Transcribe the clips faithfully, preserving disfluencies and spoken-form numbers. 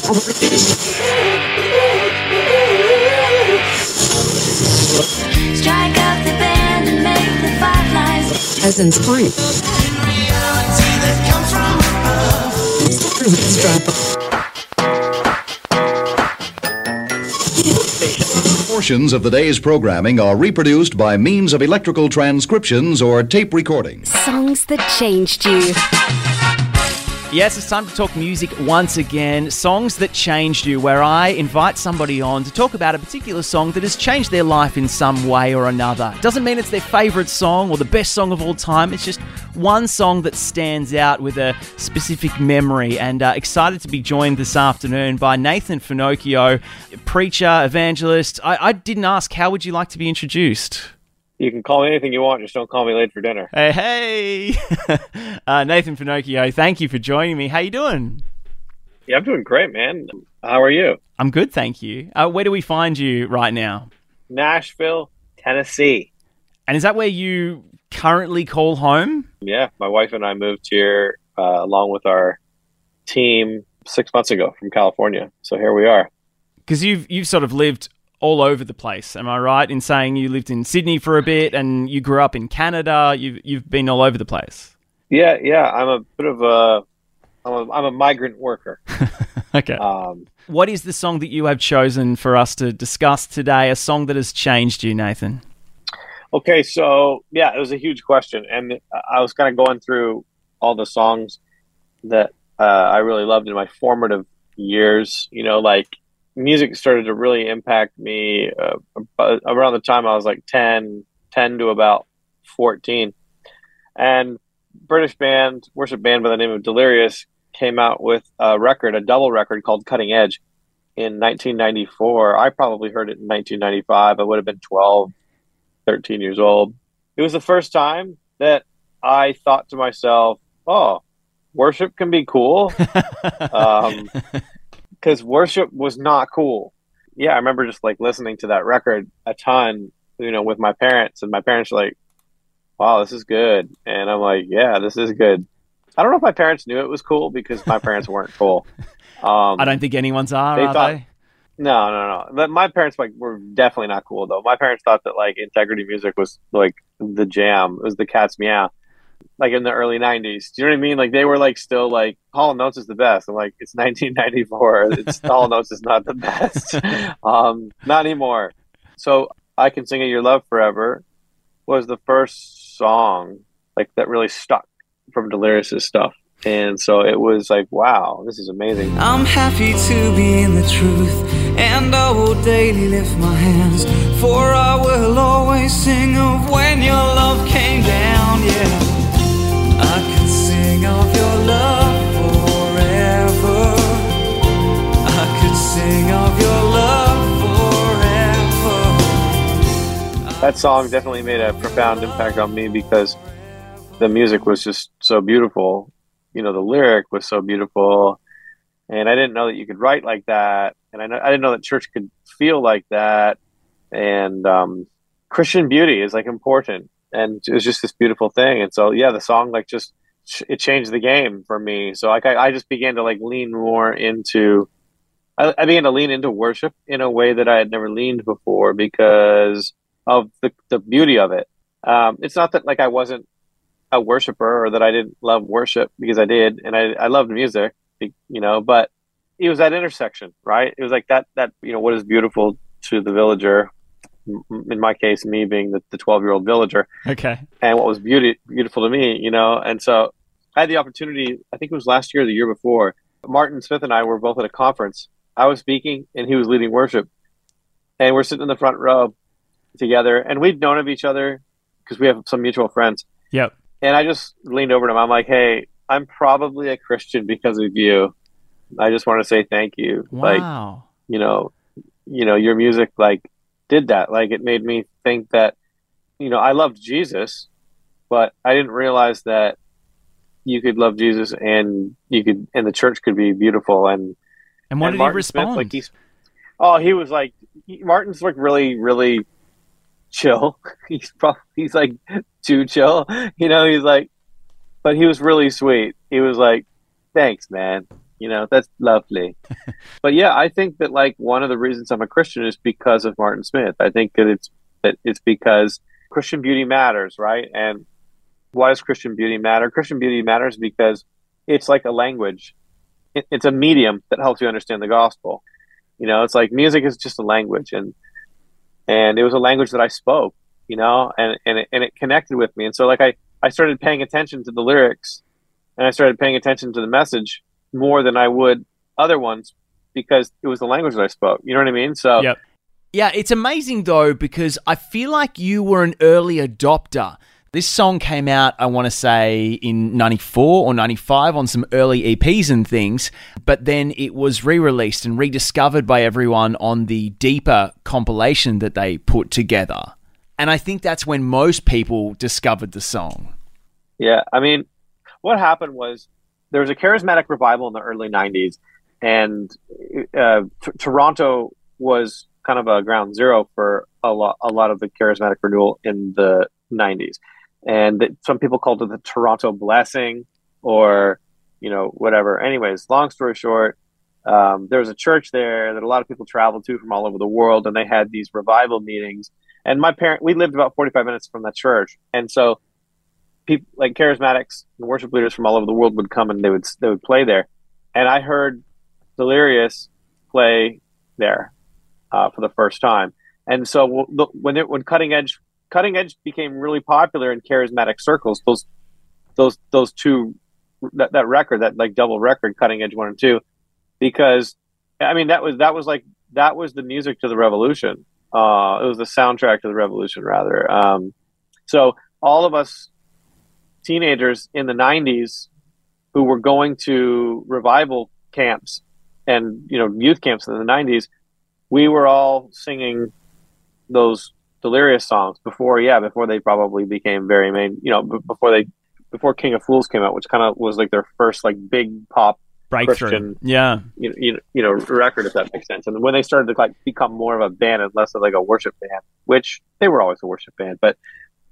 Strike up the band and make the fireflies. Peasants Point. Reality that comes from above. Portions of the day's programming are reproduced by means of electrical transcriptions or tape recordings. Songs that changed you. Yes, it's time to talk music once again. Songs that changed you, where I invite somebody on to talk about a particular song that has changed their life in some way or another. Doesn't mean it's their favourite song or the best song of all time. It's just one song that stands out with a specific memory. And uh, excited to be joined this afternoon by Nathan Finocchio, preacher, evangelist. I, I didn't ask, how would you like to be introduced? You can call me anything you want, just don't call me late for dinner. Hey, hey! uh, Nathan Finocchio, thank you for joining me. How you doing? Yeah, I'm doing great, man. How are you? I'm good, thank you. Uh, where do we find you right now? Nashville, Tennessee. And is that where you currently call home? Yeah, my wife and I moved here uh, along with our team six months ago from California. So here we are. Because you've you've sort of lived all over the place. Am I right in saying you lived in Sydney for a bit and you grew up in Canada? You've, you've been all over the place. Yeah, yeah. I'm a bit of a... I'm a, I'm a migrant worker. Okay. Um, what is the song that you have chosen for us to discuss today? A song that has changed you, Nathan? Okay, so, yeah, it was a huge question. And I was kind of going through all the songs that uh, I really loved in my formative years. You know, like, music started to really impact me uh, around the time I was like ten, ten to about fourteen. And British band, worship band by the name of Delirious came out with a record, a double record called Cutting Edge in nineteen ninety-four. I probably heard it in nineteen ninety-five. I would have been twelve, thirteen years old. It was the first time that I thought to myself, oh, worship can be cool. um Because worship was not cool. Yeah, I remember just like listening to that record a ton, you know, with my parents. And my parents were like, wow, this is good. And I'm like, yeah, this is good. I don't know if my parents knew it was cool because my parents weren't cool. Um, I don't think anyone's are, they are thought, they? No, no, no. But my parents like were definitely not cool, though. My parents thought that like Integrity Music was like the jam. It was the cat's meow. Like in the early nineties. Do you know what I mean? Like they were like still like Hall of Notes is the best. I'm like, it's nineteen ninety-four. It's Hall of Notes is not the best. Um, not anymore. So I Could Sing of Your Love Forever was the first song like that really stuck from Delirious' stuff. And so it was like, wow, this is amazing. I'm happy to be in the truth, and I will daily lift my hands, for I will always sing of when your love came down, yeah. I can sing of your love forever. I could sing of your love forever. That song definitely made a profound impact on me because the music was just so beautiful. You know, the lyric was so beautiful. And I didn't know that you could write like that. And I, know, I didn't know that church could feel like that. And um, Christian beauty is like important. And it was just this beautiful thing. And so, yeah, the song, like, just, it changed the game for me. So, like, I, I just began to, like, lean more into, I, I began to lean into worship in a way that I had never leaned before because of the, the beauty of it. Um, it's not that, like, I wasn't a worshiper or that I didn't love worship, because I did. And I, I loved music, you know, but it was that intersection, right? It was like that, that, you know, what is beautiful to the villager, in my case, me being the twelve-year-old villager. Okay. And what was beauty, beautiful to me, you know? And so I had the opportunity, I think it was last year or the year before, Martin Smith and I were both at a conference. I was speaking and he was leading worship. And we're sitting in the front row together. And we'd known of each other because we have some mutual friends. Yep. And I just leaned over to him. I'm like, hey, I'm probably a Christian because of you. I just want to say thank you. Wow. Like, you know, you know, your music like did that. Like, it made me think that, you know, I loved Jesus, but I didn't realize that you could love Jesus and you could, and the church could be beautiful. And and what and did Martin he respond? Smith, like he's, oh, he was like, he, Martin's like really, really chill. He's probably, he's like too chill, you know. He's like, but he was really sweet. He was like, thanks, man. You know, that's lovely. But yeah, I think that like one of the reasons I'm a Christian is because of Martin Smith. I think that it's that it's because Christian beauty matters, right? And why does Christian beauty matter? Christian beauty matters because it's like a language. It, it's a medium that helps you understand the gospel. You know, it's like music is just a language, and and it was a language that I spoke, you know, and and it, and it connected with me. And so like I I started paying attention to the lyrics, and I started paying attention to the message more than I would other ones because it was the language that I spoke. You know what I mean? So yep. Yeah, it's amazing though, because I feel like you were an early adopter. This song came out, I want to say, in ninety-four or ninety-five on some early E Ps and things, but then it was re-released and rediscovered by everyone on the Deeper compilation that they put together. And I think that's when most people discovered the song. Yeah, I mean, what happened was there was a charismatic revival in the early nineties, and uh, t- Toronto was kind of a ground zero for a lot, a lot of the charismatic renewal in the nineties. And th- some people called it the Toronto Blessing, or, you know, whatever. Anyways, long story short, um, there was a church there that a lot of people traveled to from all over the world, and they had these revival meetings. And my parent, we lived about forty-five minutes from that church. And so people like charismatics and worship leaders from all over the world would come, and they would, they would play there. And I heard Delirious play there uh, for the first time. And so when it, when Cutting Edge, Cutting Edge became really popular in charismatic circles, those, those, those two, that, that record, that like double record, Cutting Edge one and two, because I mean, that was, that was like, that was the music to the revolution. Uh, it was the soundtrack to the revolution, rather. Um, so all of us teenagers in the nineties who were going to revival camps and, you know, youth camps in the nineties, we were all singing those Delirious songs before, yeah, before they probably became very main, you know, b- before they, before King of Fools came out, which kind of was like their first like big pop breakthrough, Christian, yeah, you, you, you know, record, if that makes sense. And when they started to like become more of a band and less of like a worship band, which they were always a worship band, but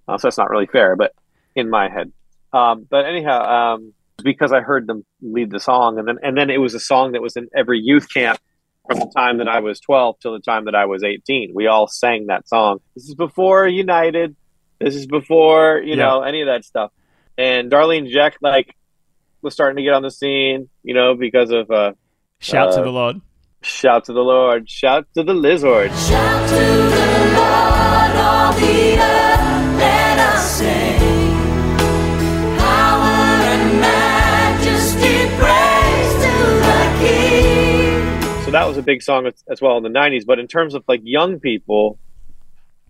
uh, so that's not really fair, but in my head. Um, but anyhow, um, because I heard them lead the song, and then and then it was a song that was in every youth camp from the time that I was twelve till the time that I was eighteen. We all sang that song. This is before United. This is before, you yeah. know, any of that stuff. And Darlene Jack, like, was starting to get on the scene, you know, because of... Uh, Shout uh, to the Lord. Shout to the Lord. Shout to the Lizard. Shout to the Lord, all the earth, let us sing. Power and majesty, praise to the King. So that was a big song as well in the nineties. But in terms of like young people,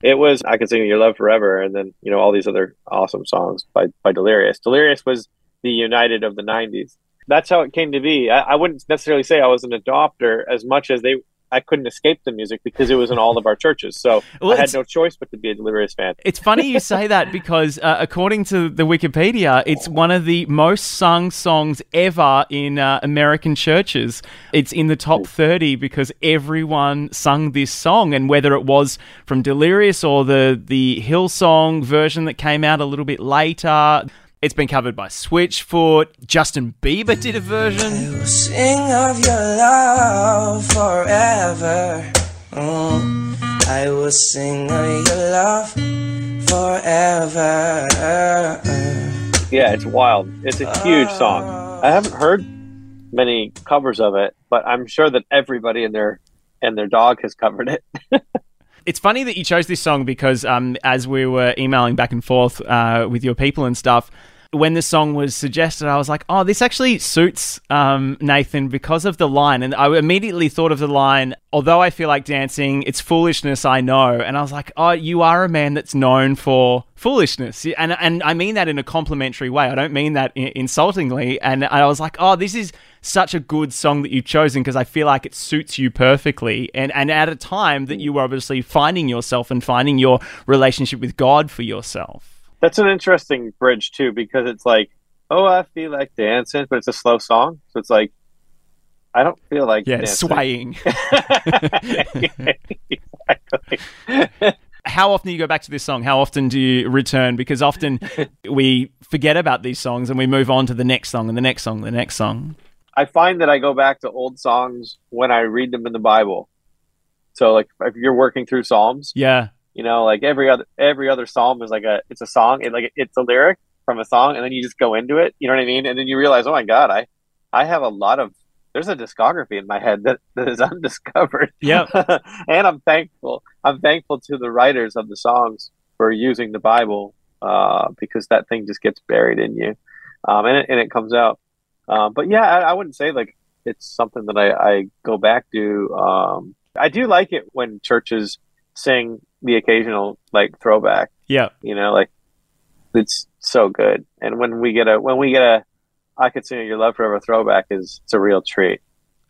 it was I Could Sing of Your Love Forever, and then, you know, all these other awesome songs by, by Delirious. Delirious was the United of the nineties. That's how it came to be. I, I wouldn't necessarily say I was an adopter as much as they I couldn't escape the music because it was in all of our churches. So well, I had no choice but to be a Delirious fan. It's funny you say that because uh, according to the Wikipedia, it's one of the most sung songs ever in uh, American churches. It's in the top thirty because everyone sung this song. And whether it was from Delirious or the, the Hillsong version that came out a little bit later, it's been covered by Switchfoot. Justin Bieber did a version. I will sing of your love forever. Mm. I will sing of your love forever. Yeah, it's wild. It's a huge song. I haven't heard many covers of it, but I'm sure that everybody and their and their dog has covered it. It's funny that you chose this song because um, as we were emailing back and forth uh, with your people and stuff, when the song was suggested, I was like, oh, this actually suits um, Nathan because of the line. And I immediately thought of the line, although I feel like dancing, it's foolishness, I know. And I was like, oh, you are a man that's known for foolishness. And and I mean that in a complimentary way. I don't mean that in- insultingly. And I was like, oh, this is such a good song that you've chosen, because I feel like it suits you perfectly, and, and at a time that you were obviously finding yourself and finding your relationship with God for yourself. That's an interesting bridge too, because it's like, oh, I feel like dancing, but it's a slow song. So it's like, I don't feel like yeah, dancing. Swaying. Exactly. How often do you go back to this song? How often do you return? Because often we forget about these songs and we move on to the next song and the next song, and the next song. I find that I go back to old songs when I read them in the Bible. So like if you're working through Psalms, yeah, you know, like every other, every other Psalm is like a, it's a song. It, like it's a lyric from a song, and then you just go into it. You know what I mean? And then you realize, oh my God, I, I have a lot of, there's a discography in my head that, that is undiscovered. Yeah. And I'm thankful. I'm thankful to the writers of the songs for using the Bible, uh, because that thing just gets buried in you. Um, and it, and it comes out. Um, but yeah, I, I wouldn't say like it's something that I, I go back to. Um, I do like it when churches sing the occasional like throwback. Yeah. You know, like it's so good. And when we get a, when we get a, I Could Sing of Your Love Forever throwback, is it's a real treat.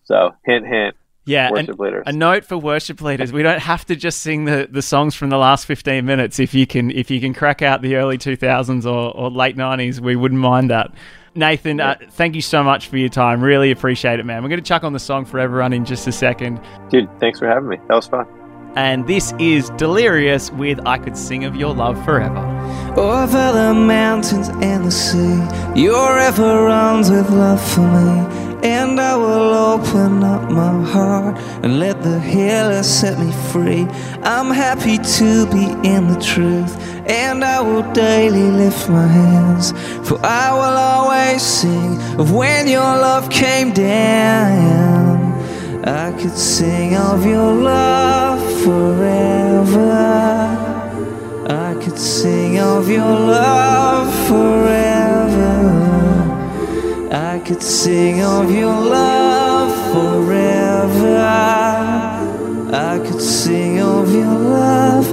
So hint, hint. Yeah, worship leaders. A note for worship leaders: we don't have to just sing the, the songs from the last fifteen minutes. If you can, if you can crack out the early two thousands or, or late nineties, we wouldn't mind that. Nathan, yeah. uh, thank you so much for your time. Really appreciate it, man. We're going to chuck on the song for everyone in just a second. Dude, thanks for having me. That was fun. And this is Delirious with I Could Sing of Your Love Forever. Over the mountains and the sea, your river runs with love for me. And I will open up my heart and let the healer set me free. I'm happy to be in the truth, and I will daily lift my hands. For I will always sing of when your love came down. I could sing of your love forever. I could sing of your love forever. I could sing of your love forever. I could sing of your love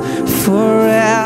forever.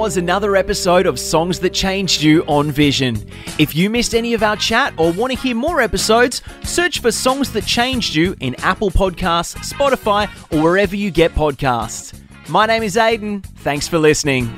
was another episode of Songs That Changed You on Vision. If you missed any of our chat or want to hear more episodes, search for Songs That Changed You in Apple Podcasts, Spotify, or wherever you get podcasts. My name is Aiden. Thanks for listening.